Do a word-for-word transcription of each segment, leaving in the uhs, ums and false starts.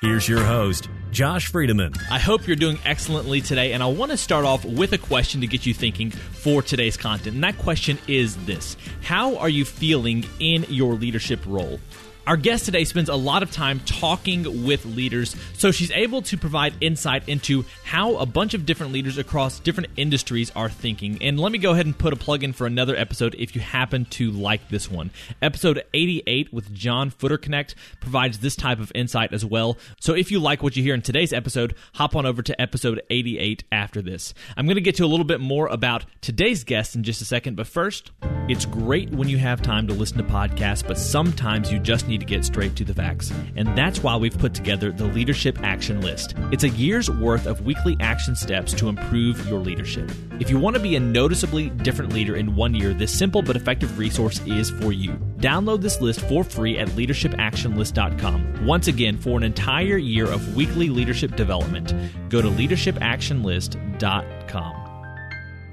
Here's your host, Josh Friedemann. I hope you're doing excellently today, and I want to start off with a question to get you thinking for today's content. And that question is this: how are you feeling in your leadership role? Our guest today spends a lot of time talking with leaders, so she's able to provide insight into how a bunch of different leaders across different industries are thinking. And let me go ahead and put a plug in for another episode if you happen to like this one. Episode eighty-eight with John Futter Connect provides this type of insight as well. So if you like what you hear in today's episode, hop on over to episode eighty-eight after this. I'm going to get to a little bit more about today's guest in just a second, but first, it's great when you have time to listen to podcasts, but sometimes you just need to get straight to the facts. And that's why we've put together the Leadership Action List. It's a year's worth of weekly action steps to improve your leadership. If you want to be a noticeably different leader in one year, this simple but effective resource is for you. Download this list for free at leadership action list dot com. Once again, for an entire year of weekly leadership development, go to leadership action list dot com.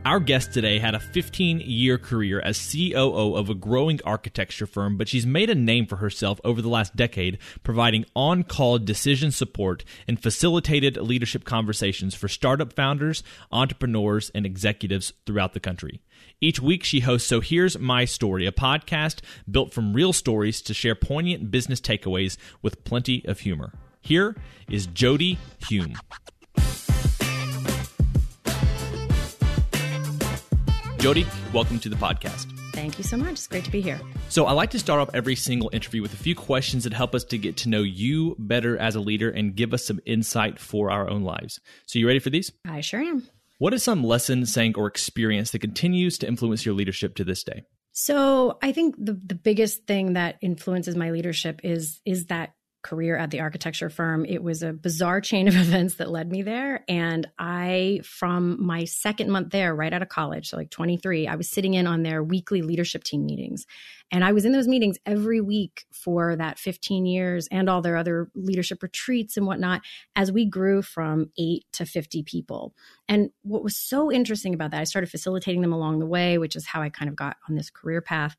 Our guest today had a fifteen-year career as C O O of a growing architecture firm, but she's made a name for herself over the last decade, providing on-call decision support and facilitated leadership conversations for startup founders, entrepreneurs, and executives throughout the country. Each week, she hosts So Here's My Story, a podcast built from real stories to share poignant business takeaways with plenty of humor. Here is Jodi Hume. Jodi, welcome to the podcast. Thank you so much. It's great to be here. So I like to start off every single interview with a few questions that help us to get to know you better as a leader and give us some insight for our own lives. So you ready for these? I sure am. What is some lesson, saying, or experience that continues to influence your leadership to this day? So I think the, the biggest thing that influences my leadership is, is that career at the architecture firm. It was a bizarre chain of events that led me there. And I, from my second month there, right out of college, so like twenty-three, I was sitting in on their weekly leadership team meetings. And I was in those meetings every week for that fifteen years and all their other leadership retreats and whatnot, as we grew from eight to fifty people. And what was so interesting about that, I started facilitating them along the way, which is how I kind of got on this career path,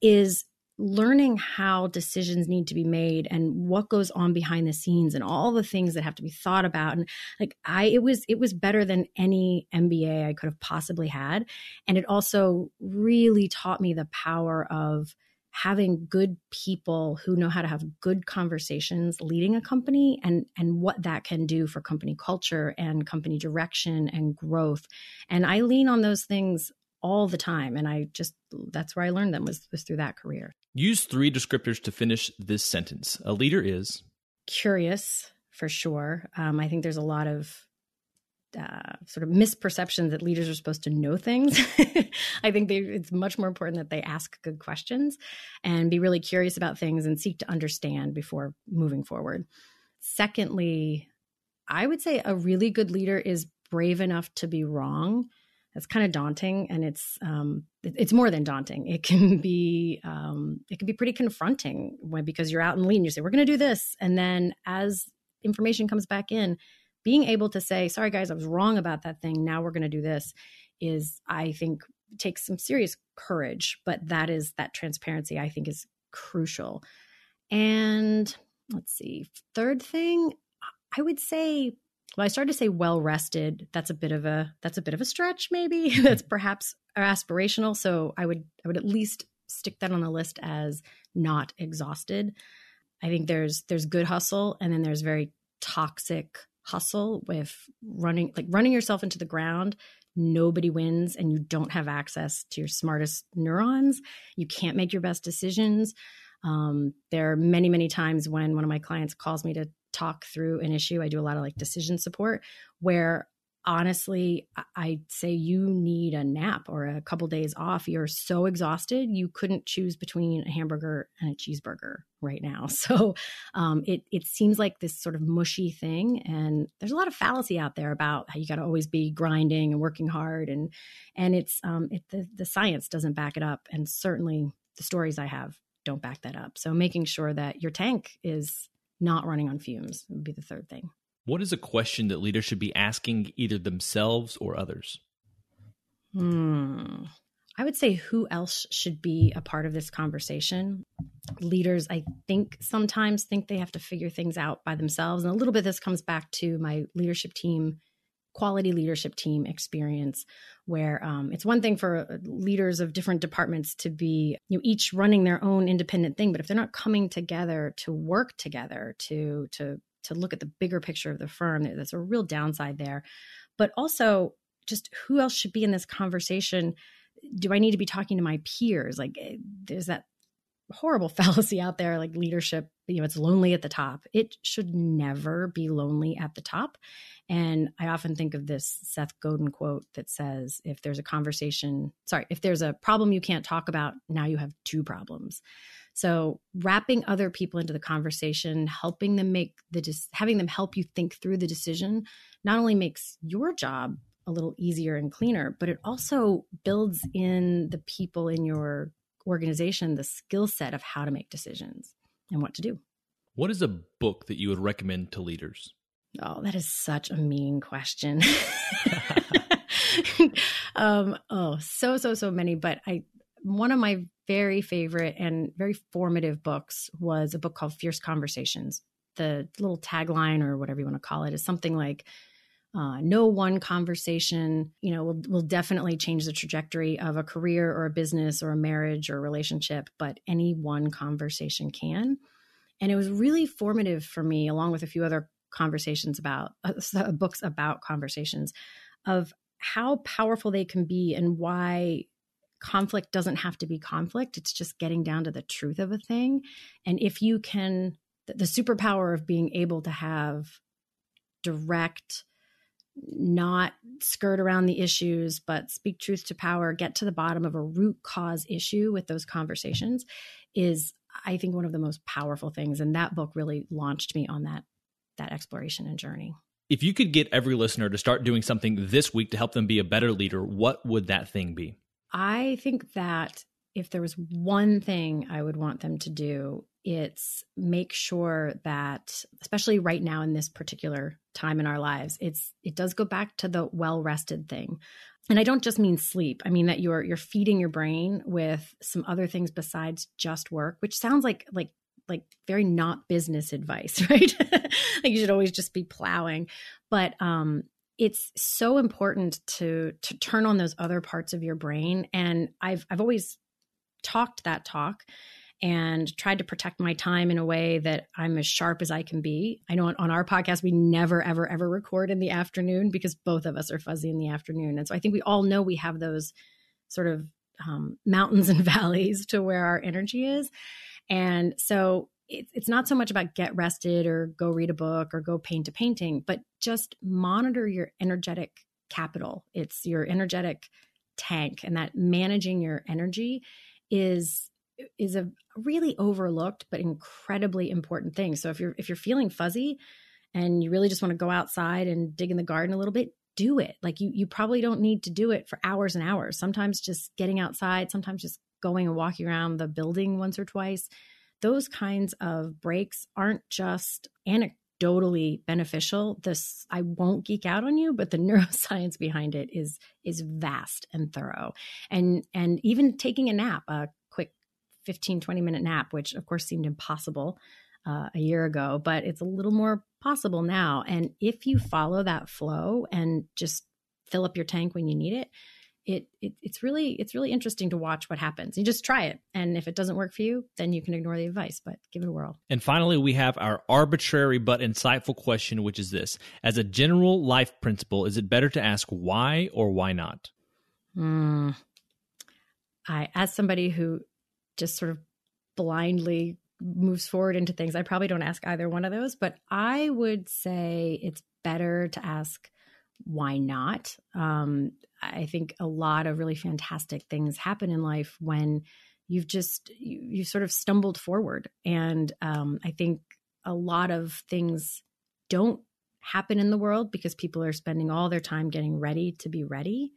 is learning how decisions need to be made and what goes on behind the scenes and all the things that have to be thought about. And like I, it was, it was better than any M B A I could have possibly had. And it also really taught me the power of having good people who know how to have good conversations leading a company and, and what that can do for company culture and company direction and growth. And I lean on those things all the time. And I just, that's where I learned them was, was through that career. Use three descriptors to finish this sentence. A leader is? Curious, for sure. Um, I think there's a lot of uh, sort of misperceptions that leaders are supposed to know things. I think they, it's much more important that they ask good questions and be really curious about things and seek to understand before moving forward. Secondly, I would say a really good leader is brave enough to be wrong. That's kind of daunting, and it's um, it's more than daunting. It can be um, it can be pretty confronting when, because you're out in lean. You say, we're going to do this. And then as information comes back in, being able to say, sorry, guys, I was wrong about that thing. Now we're going to do this is, I think, takes some serious courage. But that is that transparency, I think, is crucial. And let's see. Third thing, I would say, well, I started to say well-rested. That's a bit of a that's a bit of a stretch, maybe. That's perhaps aspirational. So I would I would at least stick that on the list as not exhausted. I think there's there's good hustle, and then there's very toxic hustle with running like running yourself into the ground. Nobody wins, and you don't have access to your smartest neurons. You can't make your best decisions. Um, there are many, many times when one of my clients calls me to talk through an issue. I do a lot of like decision support where honestly, I say you need a nap or a couple days off. You're so exhausted. You couldn't choose between a hamburger and a cheeseburger right now. So um, it, it seems like this sort of mushy thing. And there's a lot of fallacy out there about how you got to always be grinding and working hard. And, and it's um, it, the, the science doesn't back it up. And certainly the stories I have don't back that up. So making sure that your tank is not running on fumes would be the third thing. What is a question that leaders should be asking either themselves or others? Hmm. I would say who else should be a part of this conversation? Leaders, I think, sometimes think they have to figure things out by themselves. And a little bit this comes back to my leadership team, quality leadership team experience, where um, it's one thing for leaders of different departments to be, you know, each running their own independent thing. But if they're not coming together to work together, to to to look at the bigger picture of the firm, that's a real downside there. But also just who else should be in this conversation? Do I need to be talking to my peers? Like there's that horrible fallacy out there, like leadership, you know, it's lonely at the top. It should never be lonely at the top. And I often think of this Seth Godin quote that says, if there's a conversation, sorry, if there's a problem you can't talk about, now you have two problems. So wrapping other people into the conversation, helping them make the, just having them help you think through the decision, not only makes your job a little easier and cleaner, but it also builds in the people in your organization, the skill set of how to make decisions and what to do. What is a book that you would recommend to leaders? Oh, that is such a mean question. um, oh, so, so, so many, but I, one of my very favorite and very formative books was a book called Fierce Conversations. The little tagline or whatever you want to call it is something like, uh, no one conversation, you know, will, will definitely change the trajectory of a career or a business or a marriage or a relationship, but any one conversation can. And it was really formative for me, along with a few other conversations about, uh, books about conversations, of how powerful they can be and why conflict doesn't have to be conflict. It's just getting down to the truth of a thing. And if you can, the, the superpower of being able to have direct, not skirt around the issues, but speak truth to power, get to the bottom of a root cause issue with those conversations is, I think, one of the most powerful things. And that book really launched me on that, that exploration and journey. If you could get every listener to start doing something this week to help them be a better leader, what would that thing be? I think that if there was one thing I would want them to do, it's make sure that, especially right now in this particular time in our lives, it's it does go back to the well-rested thing. And I don't just mean sleep. I mean that you're you're feeding your brain with some other things besides just work, which sounds like like like very not business advice, right? Like you should always just be plowing. But um it's so important to to turn on those other parts of your brain. And I've I've always talked that talk and tried to protect my time in a way that I'm as sharp as I can be. I know on, on our podcast, we never, ever, ever record in the afternoon because both of us are fuzzy in the afternoon. And so I think we all know we have those sort of um, mountains and valleys to where our energy is. And so it's not so much about get rested or go read a book or go paint a painting, but just monitor your energetic capital. It's your energetic tank, and that managing your energy is is a really overlooked but incredibly important thing. So if you're if you're feeling fuzzy and you really just want to go outside and dig in the garden a little bit, do it. Like you you probably don't need to do it for hours and hours. Sometimes just getting outside, sometimes just going and walking around the building once or twice. Those kinds of breaks aren't just anecdotally beneficial. This, I won't geek out on you, but the neuroscience behind it is is vast and thorough. And and even taking a nap, a quick fifteen, twenty minute nap, which of course seemed impossible uh, a year ago, but it's a little more possible now. And if you follow that flow and just fill up your tank when you need it, It, it it's really it's really interesting to watch what happens. You just try it, and if it doesn't work for you, then you can ignore the advice, but give it a whirl. And finally, we have our arbitrary but insightful question, which is this: as a general life principle, is it better to ask why or why not? Mm. I, as somebody who just sort of blindly moves forward into things. I probably don't ask either one of those, but I would say it's better to ask why not. Um, I think a lot of really fantastic things happen in life when you've just, you, you sort of stumbled forward. And um, I think a lot of things don't happen in the world because people are spending all their time getting ready to be ready.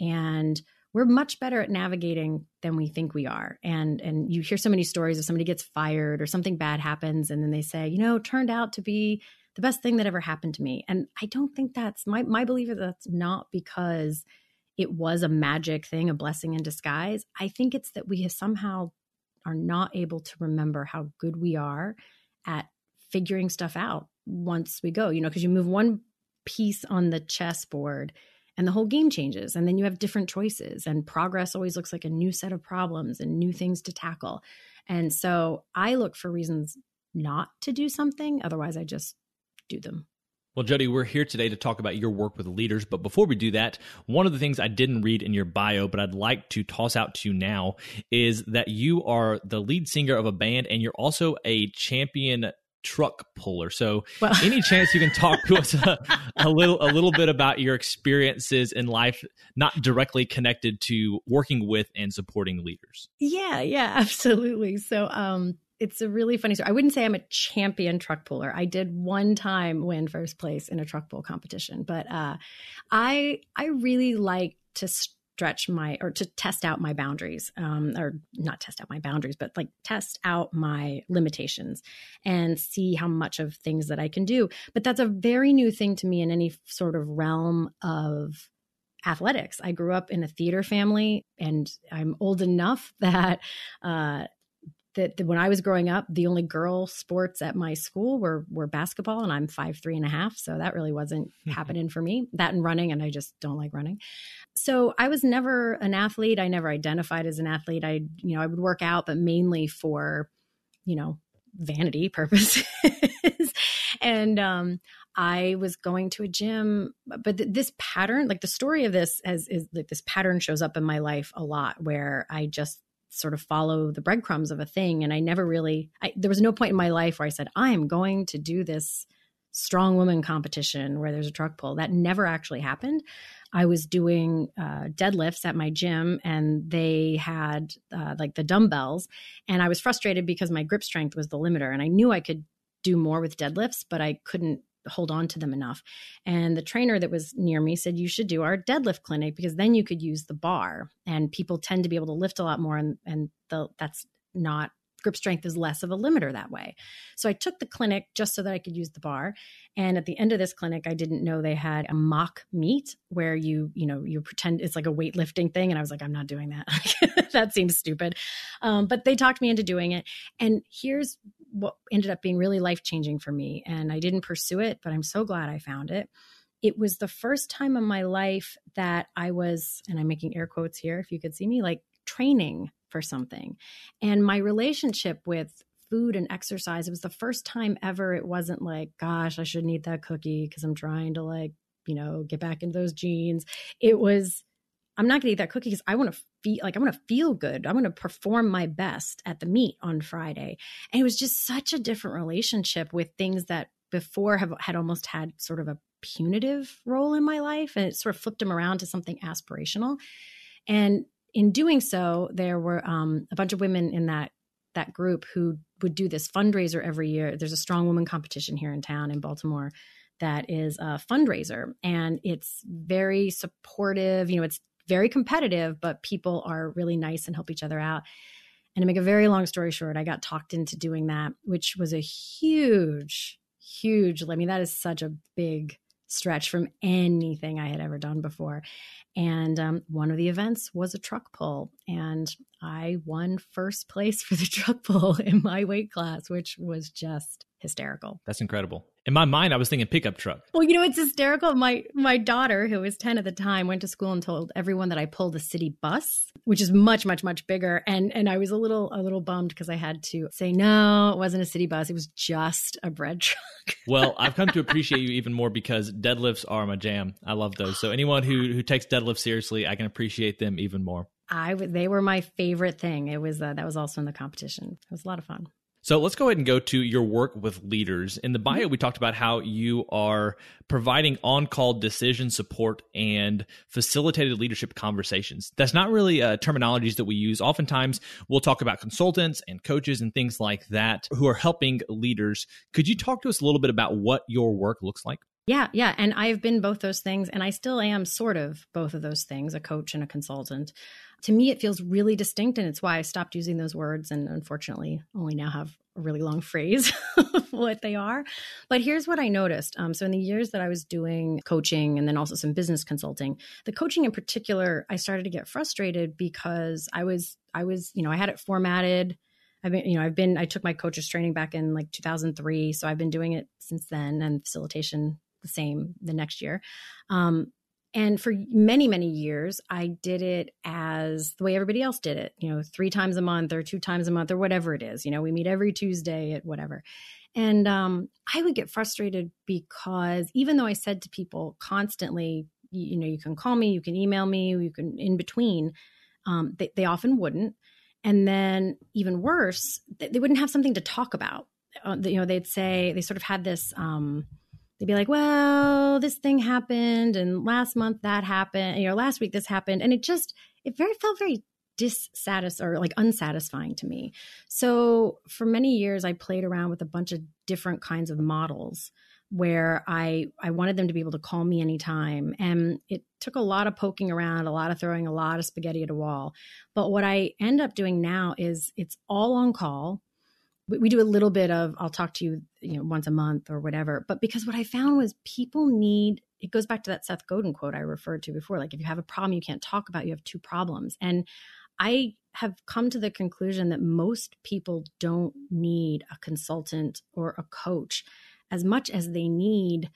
And we're much better at navigating than we think we are. And and you hear so many stories of somebody gets fired or something bad happens, and then they say, you know, turned out to be the best thing that ever happened to me. And I don't think that's, my, my belief is that's not because it was a magic thing, a blessing in disguise. I think it's that we have somehow are not able to remember how good we are at figuring stuff out once we go, you know, because you move one piece on the chessboard and the whole game changes. And then you have different choices, and progress always looks like a new set of problems and new things to tackle. And so I look for reasons not to do something. Otherwise, I just do them. Well, Jodi, we're here today to talk about your work with leaders. But before we do that, one of the things I didn't read in your bio, but I'd like to toss out to you now, is that you are the lead singer of a band, and you're also a champion truck puller. So well, any chance you can talk to us a, a little a little bit about your experiences in life, not directly connected to working with and supporting leaders? Yeah, yeah, absolutely. So um, it's a really funny story. I wouldn't say I'm a champion truck puller. I did one time win first place in a truck pull competition, but uh, I I really like to stretch my, or to test out my boundaries, um, or not test out my boundaries, but like test out my limitations and see how much of things that I can do. But that's a very new thing to me in any sort of realm of athletics. I grew up in a theater family, and I'm old enough that, uh, That, that when I was growing up, the only girl sports at my school were were basketball, and I'm five, three and a half. So that really wasn't happening for me. That and running, and I just don't like running. So I was never an athlete. I never identified as an athlete. I, you know, I would work out, but mainly for, you know, vanity purposes. And um, I was going to a gym, but th- this pattern, like the story of this has, is like this pattern shows up in my life a lot, where I just sort of follow the breadcrumbs of a thing. And I never really, I, there was no point in my life where I said, I am going to do this strong woman competition where there's a truck pull. That never actually happened. I was doing uh, deadlifts at my gym, and they had uh, like the dumbbells. And I was frustrated because my grip strength was the limiter. And I knew I could do more with deadlifts, but I couldn't hold on to them enough. And the trainer that was near me said, you should do our deadlift clinic, because then you could use the bar, and people tend to be able to lift a lot more. And, and the, that's not, grip strength is less of a limiter that way. So I took the clinic just so that I could use the bar. And at the end of this clinic, I didn't know they had a mock meet where you, you know, you pretend it's like a weightlifting thing. And I was like, I'm not doing that. That seems stupid. Um, but they talked me into doing it. And here's what ended up being really life-changing for me. And I didn't pursue it, but I'm so glad I found it. It was the first time in my life that I was, and I'm making air quotes here, if you could see me, like training for something. And my relationship with food and exercise, it was the first time ever it wasn't like, gosh, I shouldn't eat that cookie because I'm trying to like, you know, get back into those jeans. It was, I'm not gonna eat that cookie because I want to feel like, I want to feel good. I want to perform my best at the meet on Friday. And it was just such a different relationship with things that before have had almost had sort of a punitive role in my life. And it sort of flipped them around to something aspirational. And in doing so, there were um, a bunch of women in that that group who would do this fundraiser every year. There's a strong woman competition here in town in Baltimore that is a fundraiser, and it's very supportive. You know, it's very competitive, but people are really nice and help each other out. And to make a very long story short, I got talked into doing that, which was a huge, huge, I mean, that is such a big stretch from anything I had ever done before. And um, one of the events was a truck pull, and I won first place for the truck pull in my weight class, which was just hysterical. That's incredible. In my mind, I was thinking pickup truck. Well, you know, it's hysterical. My my daughter, who was ten at the time, went to school and told everyone that I pulled a city bus, which is much, much, much bigger. And and I was a little a little bummed because I had to say, no, it wasn't a city bus. It was just a bread truck. Well, I've come to appreciate you even more because deadlifts are my jam. I love those. So anyone who, who takes deadlifts seriously, I can appreciate them even more. I w- they were my favorite thing. It was uh, that was also in the competition. It was a lot of fun. So let's go ahead and go to your work with leaders. In the bio, we talked about how you are providing on-call decision support and facilitated leadership conversations. That's not really uh, terminologies that we use. Oftentimes, we'll talk about consultants and coaches and things like that who are helping leaders. Could you talk to us a little bit about what your work looks like? Yeah, yeah. And I've been both those things, and I still am sort of both of those things, a coach and a consultant. To me, it feels really distinct, and it's why I stopped using those words and unfortunately only now have a really long phrase of what they are. But here's what I noticed. Um, so in the years that I was doing coaching and then also some business consulting, the coaching in particular, I started to get frustrated because I was, I was, you know, I had it formatted. I've been, you know, I've been, I took my coach's training back in like two thousand three. So I've been doing it since then, and facilitation the same the next year. Um, And for many, many years, I did it as the way everybody else did it, you know, three times a month or two times a month or whatever it is. You know, we meet every Tuesday at whatever. And um, I would get frustrated because even though I said to people constantly, you, you know, you can call me, you can email me, you can in between, um, they, they often wouldn't. And then even worse, they, they wouldn't have something to talk about. Uh, you know, they'd say they sort of had this um they'd be like, well, this thing happened, and last month that happened, and, you know, last week this happened. And it just, it very felt very dissatisfying or like unsatisfying to me. So for many years, I played around with a bunch of different kinds of models where I, I wanted them to be able to call me anytime. And it took a lot of poking around, a lot of throwing, a lot of spaghetti at a wall. But what I end up doing now is it's all on call. We do a little bit of, I'll talk to you, you know, once a month or whatever. But because what I found was people need, it goes back to that Seth Godin quote I referred to before, like if you have a problem you can't talk about, you have two problems. And I have come to the conclusion that most people don't need a consultant or a coach as much as they need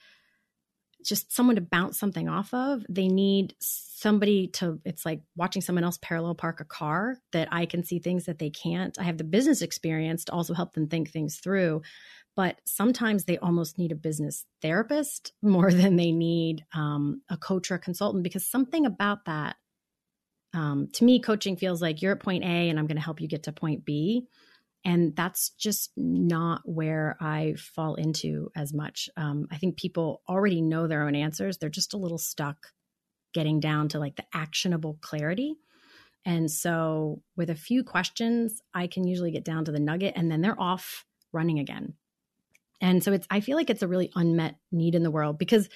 just someone to bounce something off of. They need somebody to, it's like watching someone else parallel park a car, that I can see things that they can't. I have the business experience to also help them think things through. But sometimes they almost need a business therapist more than they need um, a coach or a consultant, because something about that, um, to me, coaching feels like you're at point A and I'm going to help you get to point B. And that's just not where I fall into as much. Um, I think people already know their own answers. They're just a little stuck getting down to like the actionable clarity. And so with a few questions, I can usually get down to the nugget, and then they're off running again. And so it's, I feel like it's a really unmet need in the world, because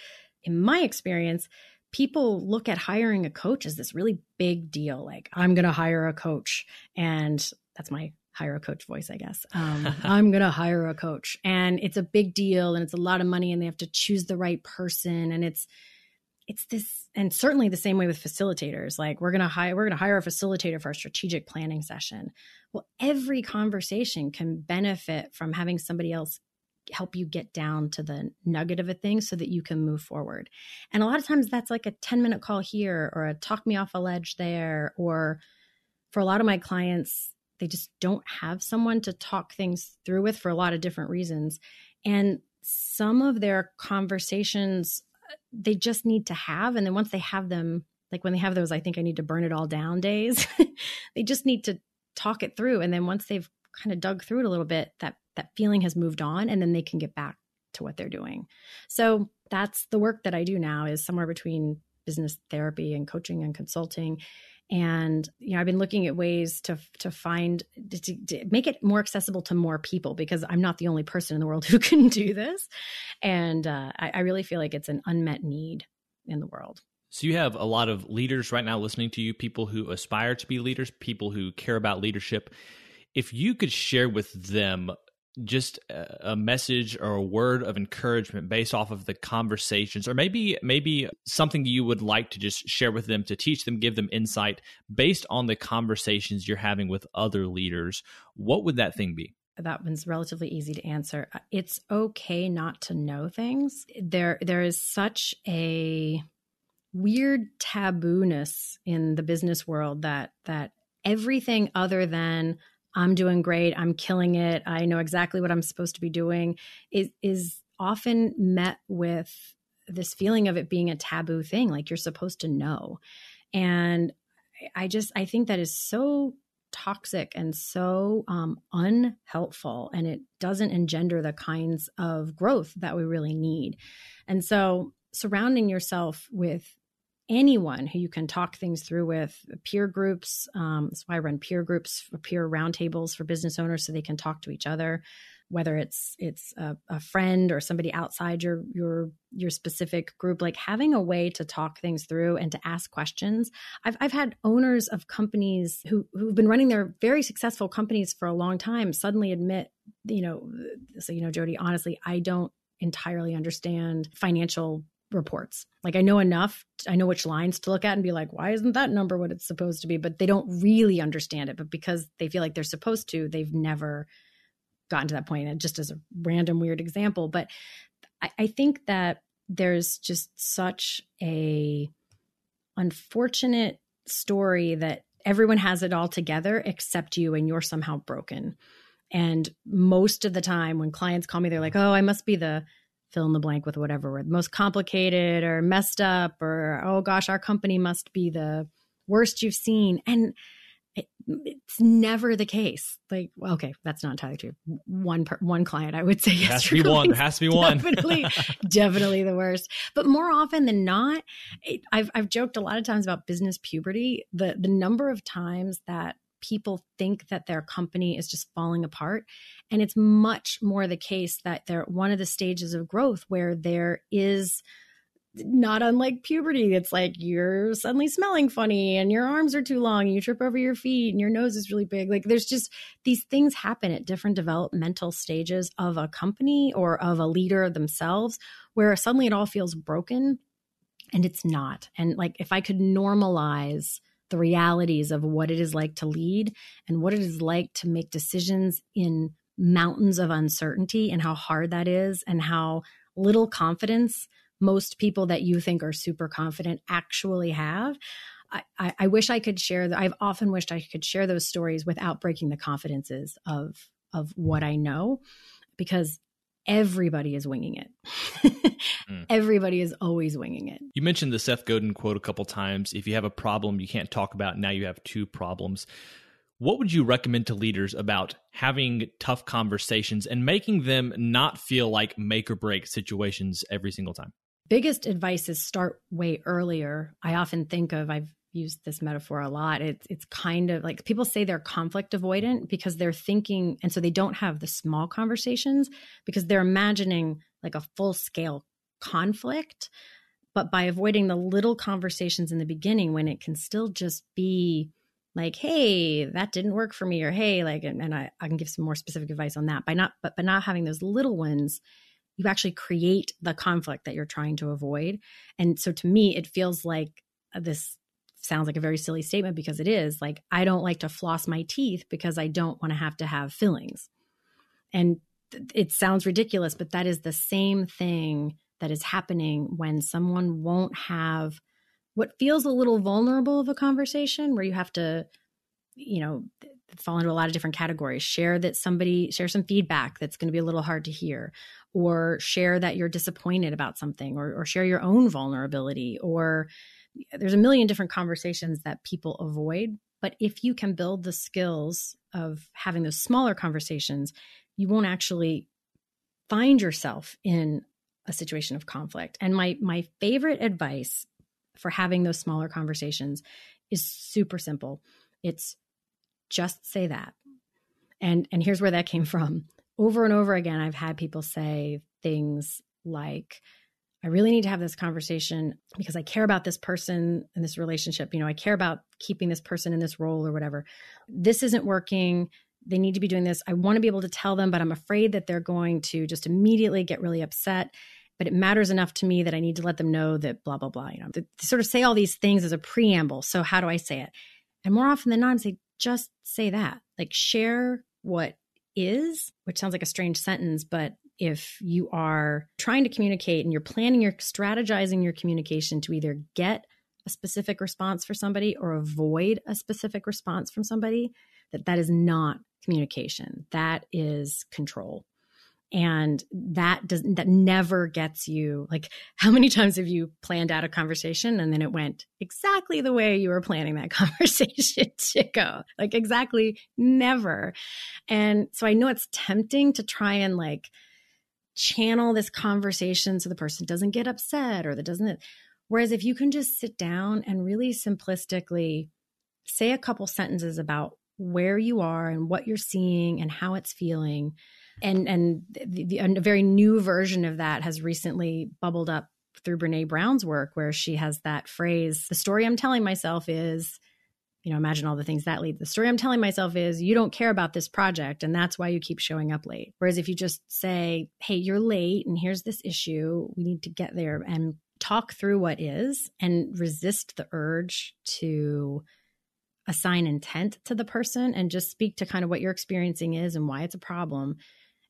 in my experience, people look at hiring a coach as this really big deal. Like, I'm going to hire a coach. And that's my hire a coach voice, I guess. Um, I'm going to hire a coach, and it's a big deal, and it's a lot of money, and they have to choose the right person. And it's, it's this, and certainly the same way with facilitators. Like, we're going to hire, we're going to hire a facilitator for a strategic planning session. Well, every conversation can benefit from having somebody else help you get down to the nugget of a thing so that you can move forward. And a lot of times that's like a ten minute call here, or a talk me off a ledge there, or for a lot of my clients, they just don't have someone to talk things through with for a lot of different reasons. And some of their conversations, they just need to have. And then once they have them, like when they have those, I think I need to burn it all down days, they just need to talk it through. And then once they've kind of dug through it a little bit, that, that feeling has moved on, and then they can get back to what they're doing. So that's the work that I do now, is somewhere between business therapy and coaching and consulting. And, you know, I've been looking at ways to to find, to, to make it more accessible to more people, because I'm not the only person in the world who can do this. And uh, I, I really feel like it's an unmet need in the world. So you have a lot of leaders right now listening to you, people who aspire to be leaders, people who care about leadership. If you could share with them just a message or a word of encouragement based off of the conversations, or maybe maybe something you would like to just share with them to teach them, give them insight based on the conversations you're having with other leaders, what would that thing be? That one's relatively easy to answer. It's okay not to know things. There, there is such a weird tabooness in the business world that that everything other than I'm doing great, I'm killing it, I know exactly what I'm supposed to be doing, is is often met with this feeling of it being a taboo thing, like you're supposed to know. And I just, I think that is so toxic and so um, unhelpful, and it doesn't engender the kinds of growth that we really need. And so surrounding yourself with anyone who you can talk things through with, peer groups. Um, that's why I run peer groups, for peer roundtables for business owners so they can talk to each other, whether it's it's a, a friend or somebody outside your your your specific group. Like having a way to talk things through and to ask questions. I've I've had owners of companies who who've been running their very successful companies for a long time suddenly admit, you know, so you know, Jodi, honestly, I don't entirely understand financial reports. Like I know enough, I know which lines to look at and be like, why isn't that number what it's supposed to be? But they don't really understand it. But because they feel like they're supposed to, they've never gotten to that point. And just as a random weird example, but I, I think that there's just such a unfortunate story that everyone has it all together except you, and you're somehow broken. And most of the time when clients call me, they're like, oh, I must be the fill in the blank with whatever word, most complicated or messed up, or, oh gosh, our company must be the worst you've seen. And it, it's never the case. Like, well, okay, that's not entirely true. One per, one client, I would say, yes, has to be one. Has to be one. Definitely, definitely the worst. But more often than not, it, I've I've joked a lot of times about business puberty. The the number of times that people think that their company is just falling apart. And it's much more the case that they're at one of the stages of growth where there is, not unlike puberty, it's like you're suddenly smelling funny and your arms are too long and you trip over your feet and your nose is really big. Like there's just these things happen at different developmental stages of a company or of a leader themselves where suddenly it all feels broken and it's not. And like if I could normalize the realities of what it is like to lead and what it is like to make decisions in mountains of uncertainty and how hard that is and how little confidence most people that you think are super confident actually have. I, I, I wish I could share that. I've often wished I could share those stories without breaking the confidences of, of what I know, because everybody is winging it. mm. Everybody is always winging it. You mentioned the Seth Godin quote a couple times. If you have a problem you can't talk about, now you have two problems. What would you recommend to leaders about having tough conversations and making them not feel like make or break situations every single time? Biggest advice is start way earlier. I often think of, I've used this metaphor a lot. It's it's kind of like people say they're conflict avoidant because they're thinking, and so they don't have the small conversations because they're imagining like a full scale conflict. But by avoiding the little conversations in the beginning, when it can still just be like, hey, that didn't work for me, or hey, like, and, and I, I can give some more specific advice on that. By not, but by not having those little ones, you actually create the conflict that you're trying to avoid. And so to me, it feels like this. Sounds like a very silly statement because it is like, I don't like to floss my teeth because I don't want to have to have fillings. And th- it sounds ridiculous, but that is the same thing that is happening when someone won't have what feels a little vulnerable of a conversation where you have to, you know, fall into a lot of different categories, share that somebody, share some feedback that's going to be a little hard to hear, or share that you're disappointed about something, or, or share your own vulnerability, or there's a million different conversations that people avoid. But if you can build the skills of having those smaller conversations, you won't actually find yourself in a situation of conflict. And my my favorite advice for having those smaller conversations is super simple. It's just say that. And and here's where that came from. Over and over again, I've had people say things like, I really need to have this conversation because I care about this person and this relationship. You know, I care about keeping this person in this role or whatever. This isn't working. They need to be doing this. I want to be able to tell them, but I'm afraid that they're going to just immediately get really upset. But it matters enough to me that I need to let them know that blah, blah, blah. You know, to sort of say all these things as a preamble. So how do I say it? And more often than not, I say, just say that. Like share what is, which sounds like a strange sentence, but if you are trying to communicate and you're planning, you're strategizing your communication to either get a specific response for somebody or avoid a specific response from somebody, that that is not communication. That is control. And that does that never gets you, like, how many times have you planned out a conversation and then it went exactly the way you were planning that conversation to go? Like, exactly, never. And so I know it's tempting to try and like channel this conversation so the person doesn't get upset or that doesn't. Whereas if you can just sit down and really simplistically say a couple sentences about where you are and what you're seeing and how it's feeling. And and the, the, a very new version of that has recently bubbled up through Brene Brown's work, where she has that phrase, the story I'm telling myself is, you know, imagine all the things that lead. The story I'm telling myself is you don't care about this project, and that's why you keep showing up late. Whereas if you just say, hey, you're late, and here's this issue, we need to get there, and talk through what is, and resist the urge to assign intent to the person and just speak to kind of what you're experiencing is and why it's a problem,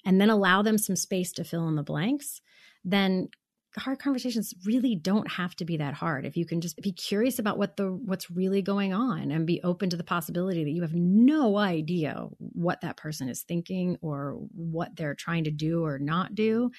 and then allow them some space to fill in the blanks, then hard conversations really don't have to be that hard. If you can just be curious about what the what's really going on and be open to the possibility that you have no idea what that person is thinking or what they're trying to do or not do,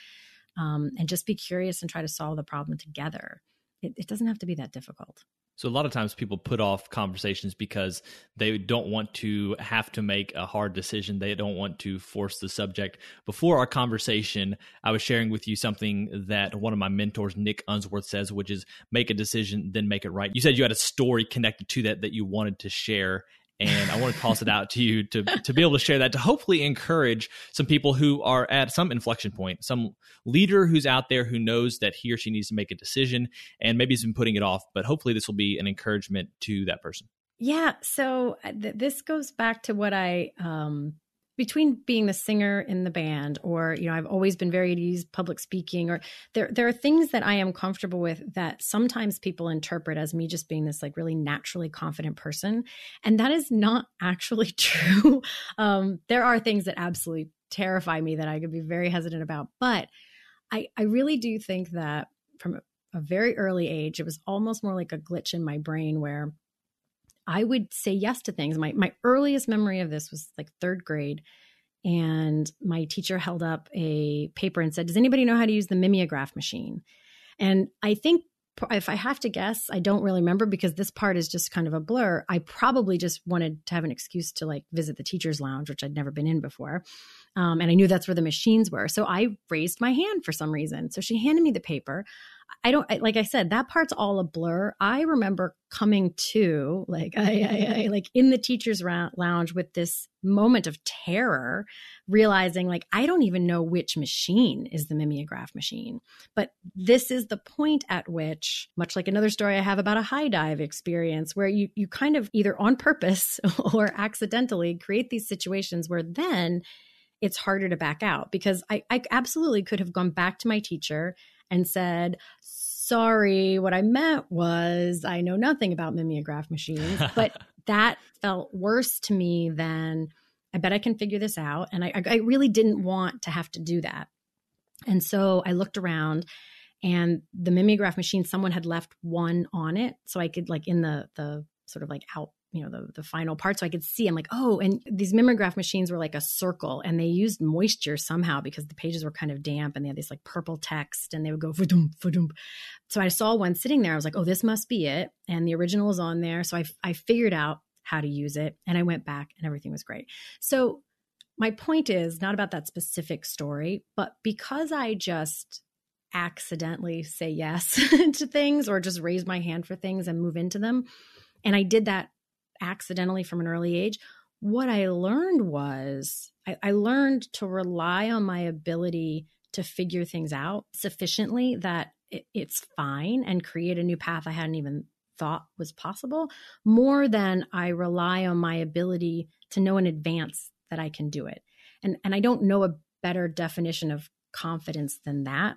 um, and just be curious and try to solve the problem together. It, it doesn't have to be that difficult. So a lot of times people put off conversations because they don't want to have to make a hard decision. They don't want to force the subject. Before our conversation, I was sharing with you something that one of my mentors, Nick Unsworth, says, which is make a decision, then make it right. You said you had a story connected to that that you wanted to share. And I want to toss it out to you to, to be able to share that, to hopefully encourage some people who are at some inflection point, some leader who's out there who knows that he or she needs to make a decision and maybe has been putting it off. But hopefully this will be an encouragement to that person. Yeah. So th- this goes back to what I, um, between being the singer in the band, or, you know, I've always been very at ease public speaking, or there, there are things that I am comfortable with that sometimes people interpret as me just being this like really naturally confident person. And that is not actually true. Um, there are things that absolutely terrify me that I could be very hesitant about, but I, I really do think that from a very early age, it was almost more like a glitch in my brain where I would say yes to things. My my earliest memory of this was like third grade. And my teacher held up a paper and said, does anybody know how to use the mimeograph machine? And I think if I have to guess, I don't really remember because this part is just kind of a blur. I probably just wanted to have an excuse to like visit the teacher's lounge, which I'd never been in before. Um, and I knew that's where the machines were. So I raised my hand for some reason. So she handed me the paper. I don't, I, like I said, that part's all a blur. I remember coming to like, I, I, I like in the teacher's lounge with this moment of terror, realizing like, I don't even know which machine is the mimeograph machine, but this is the point at which, much like another story I have about a high dive experience where you, you kind of either on purpose or accidentally create these situations where then it's harder to back out, because I, I absolutely could have gone back to my teacher and said, sorry, what I meant was I know nothing about mimeograph machines, but that felt worse to me than I bet I can figure this out. And I, I really didn't want to have to do that. And so I looked around and the mimeograph machine, someone had left one on it. So I could like in the the sort of like out, you know, the, the final part. So I could see, I'm like, oh, and these mimeograph machines were like a circle and they used moisture somehow because the pages were kind of damp and they had this like purple text and they would go fa-doom, fa-doom. So I saw one sitting there. I was like, oh, this must be it. And the original is on there. So I, I figured out how to use it and I went back and everything was great. So my point is not about that specific story, but because I just accidentally say yes to things or just raise my hand for things and move into them. And I did that accidentally from an early age. What I learned was I, I learned to rely on my ability to figure things out sufficiently that it, it's fine and create a new path I hadn't even thought was possible, more than I rely on my ability to know in advance that I can do it. And, and I don't know a better definition of confidence than that,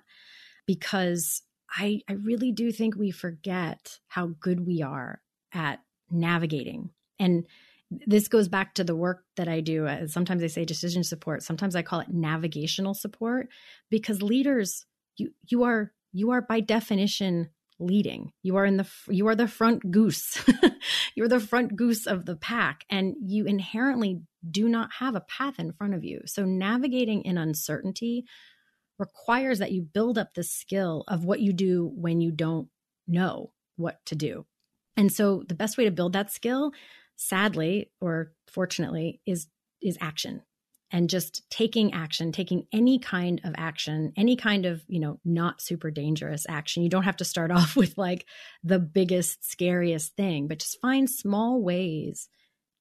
because I, I really do think we forget how good we are at navigating. And this goes back to the work that I do. Sometimes I say decision support. Sometimes I call it navigational support, because leaders, you you are you are by definition leading. You are in the, you are the front goose. You're the front goose of the pack, and you inherently do not have a path in front of you. So navigating in uncertainty requires that you build up the skill of what you do when you don't know what to do. And so the best way to build that skill, sadly, or fortunately, is, is action. And just taking action, taking any kind of action, any kind of, you know, not super dangerous action. You don't have to start off with like the biggest, scariest thing, but just find small ways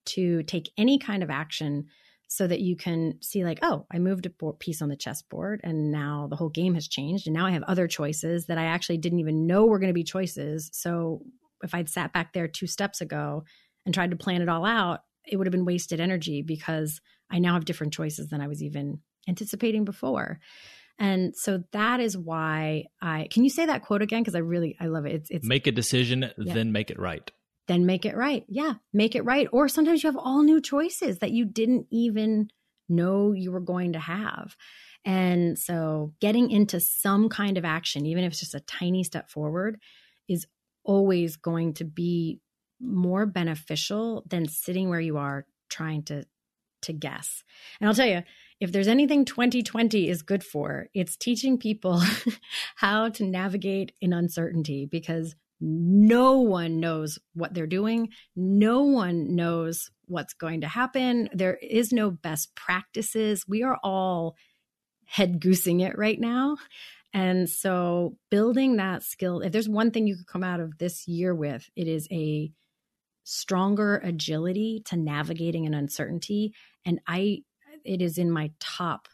to take any kind of action so that you can see like, oh, I moved a piece on the chessboard and now the whole game has changed. And now I have other choices that I actually didn't even know were going to be choices. So if I'd sat back there two steps ago and tried to plan it all out, it would have been wasted energy because I now have different choices than I was even anticipating before. And so that is why I, can you say that quote again? Because I really, I love it. It's, it's make a decision, yeah. then make it right. Then make it right. Yeah. Make it right. Or sometimes you have all new choices that you didn't even know you were going to have. And so getting into some kind of action, even if it's just a tiny step forward, is always going to be more beneficial than sitting where you are trying to to guess. And I'll tell you, if there's anything twenty twenty is good for, it's teaching people how to navigate in uncertainty, because no one knows what they're doing. No one knows what's going to happen. There is no best practices. We are all head goosing it right now. And so building that skill, if there's one thing you could come out of this year with, it is a stronger agility to navigating an uncertainty. And I, it is in my top,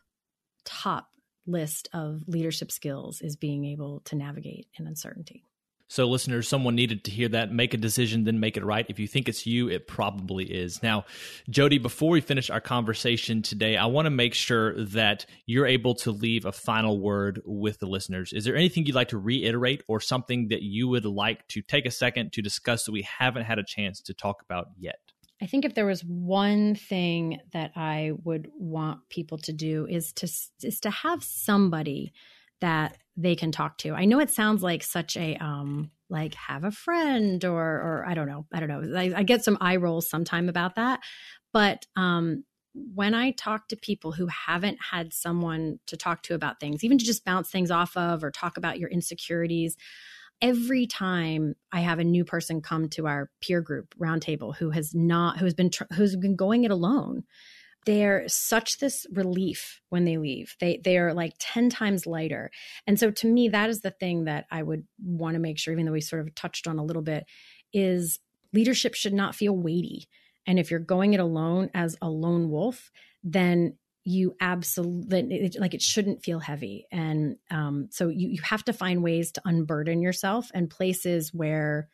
top list of leadership skills is being able to navigate an uncertainty. So listeners, someone needed to hear that. Make a decision, then make it right. If you think it's you, it probably is. Now, Jodi, before we finish our conversation today, I want to make sure that you're able to leave a final word with the listeners. Is there anything you'd like to reiterate or something that you would like to take a second to discuss that we haven't had a chance to talk about yet? I think if there was one thing that I would want people to do is to, is to have somebody that they can talk to. I know it sounds like such a, um, like have a friend or, or I don't know, I don't know. I, I get some eye rolls sometime about that. But um, when I talk to people who haven't had someone to talk to about things, even to just bounce things off of or talk about your insecurities, every time I have a new person come to our peer group roundtable who has not, who's been, tr- who's been going it alone, they're such this relief when they leave. They they are like ten times lighter. And so to me, that is the thing that I would want to make sure, even though we sort of touched on a little bit, is leadership should not feel weighty. And if you're going it alone as a lone wolf, then you absolutely, like it shouldn't feel heavy. And um, so you, you have to find ways to unburden yourself and places where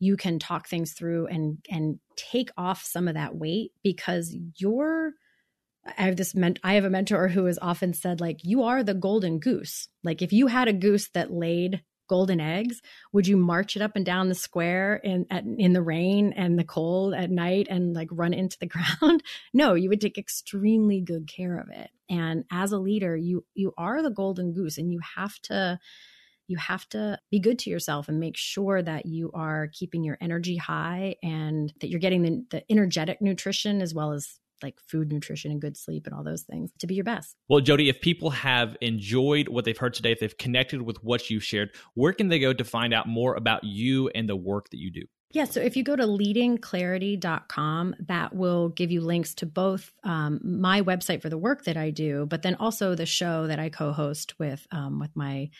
you can talk things through and and take off some of that weight, because you're I have this ment- I have a mentor who has often said, like, you are the golden goose. Like, if you had a goose that laid golden eggs, would you march it up and down the square in at, in the rain and the cold at night and like run into the ground? No, you would take extremely good care of it. And as a leader, you you are the golden goose, and you have to you have to be good to yourself and make sure that you are keeping your energy high and that you're getting the, the energetic nutrition as well as like food, nutrition, and good sleep and all those things to be your best. Well, Jodi, if people have enjoyed what they've heard today, if they've connected with what you've shared, where can they go to find out more about you and the work that you do? Yeah. So if you go to leading clarity dot com, that will give you links to both um, my website for the work that I do, but then also the show that I co-host with um, with my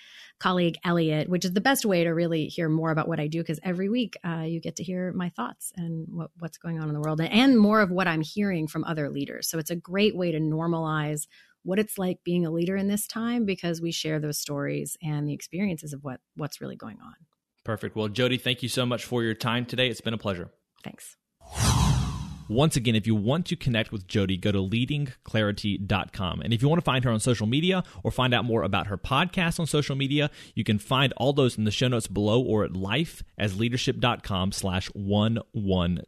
colleague, Elliot, which is the best way to really hear more about what I do, because every week uh, you get to hear my thoughts and what, what's going on in the world and more of what I'm hearing from other leaders. So it's a great way to normalize what it's like being a leader in this time, because we share those stories and the experiences of what what's really going on. Perfect. Well, Jodi, thank you so much for your time today. It's been a pleasure. Thanks. Once again, if you want to connect with Jodi, go to leading clarity dot com. And if you want to find her on social media or find out more about her podcast on social media, you can find all those in the show notes below or at life as leadership dot com slash one ten.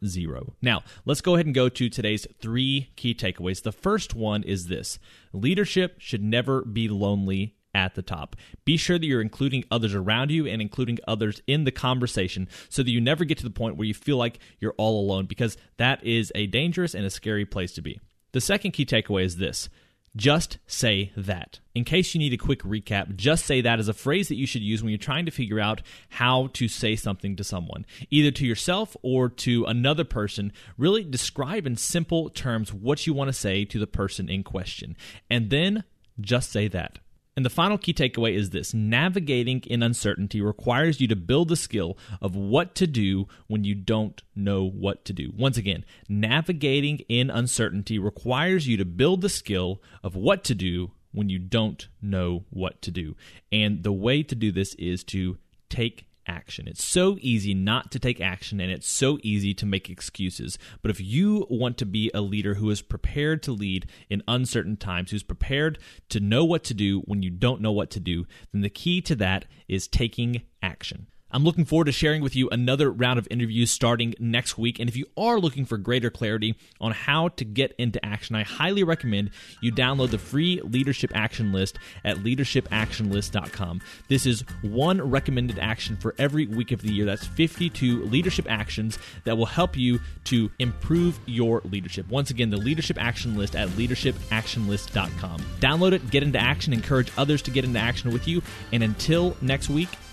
Now, let's go ahead and go to today's three key takeaways. The first one is this: leadership should never be lonely at the top. Be sure that you're including others around you and including others in the conversation so that you never get to the point where you feel like you're all alone, because that is a dangerous and a scary place to be. The second key takeaway is this. Just say that. In case you need a quick recap, just say that is a phrase that you should use when you're trying to figure out how to say something to someone, either to yourself or to another person. Really describe in simple terms what you want to say to the person in question, and then just say that. And the final key takeaway is this. Navigating in uncertainty requires you to build the skill of what to do when you don't know what to do. Once again, navigating in uncertainty requires you to build the skill of what to do when you don't know what to do. And the way to do this is to take action. It's so easy not to take action, and it's so easy to make excuses. But if you want to be a leader who is prepared to lead in uncertain times, who's prepared to know what to do when you don't know what to do, then the key to that is taking action. I'm looking forward to sharing with you another round of interviews starting next week. And if you are looking for greater clarity on how to get into action, I highly recommend you download the free Leadership Action List at leadership action list dot com. This is one recommended action for every week of the year. That's fifty-two leadership actions that will help you to improve your leadership. Once again, the Leadership Action List at leadership action list dot com. Download it, get into action, encourage others to get into action with you. And until next week,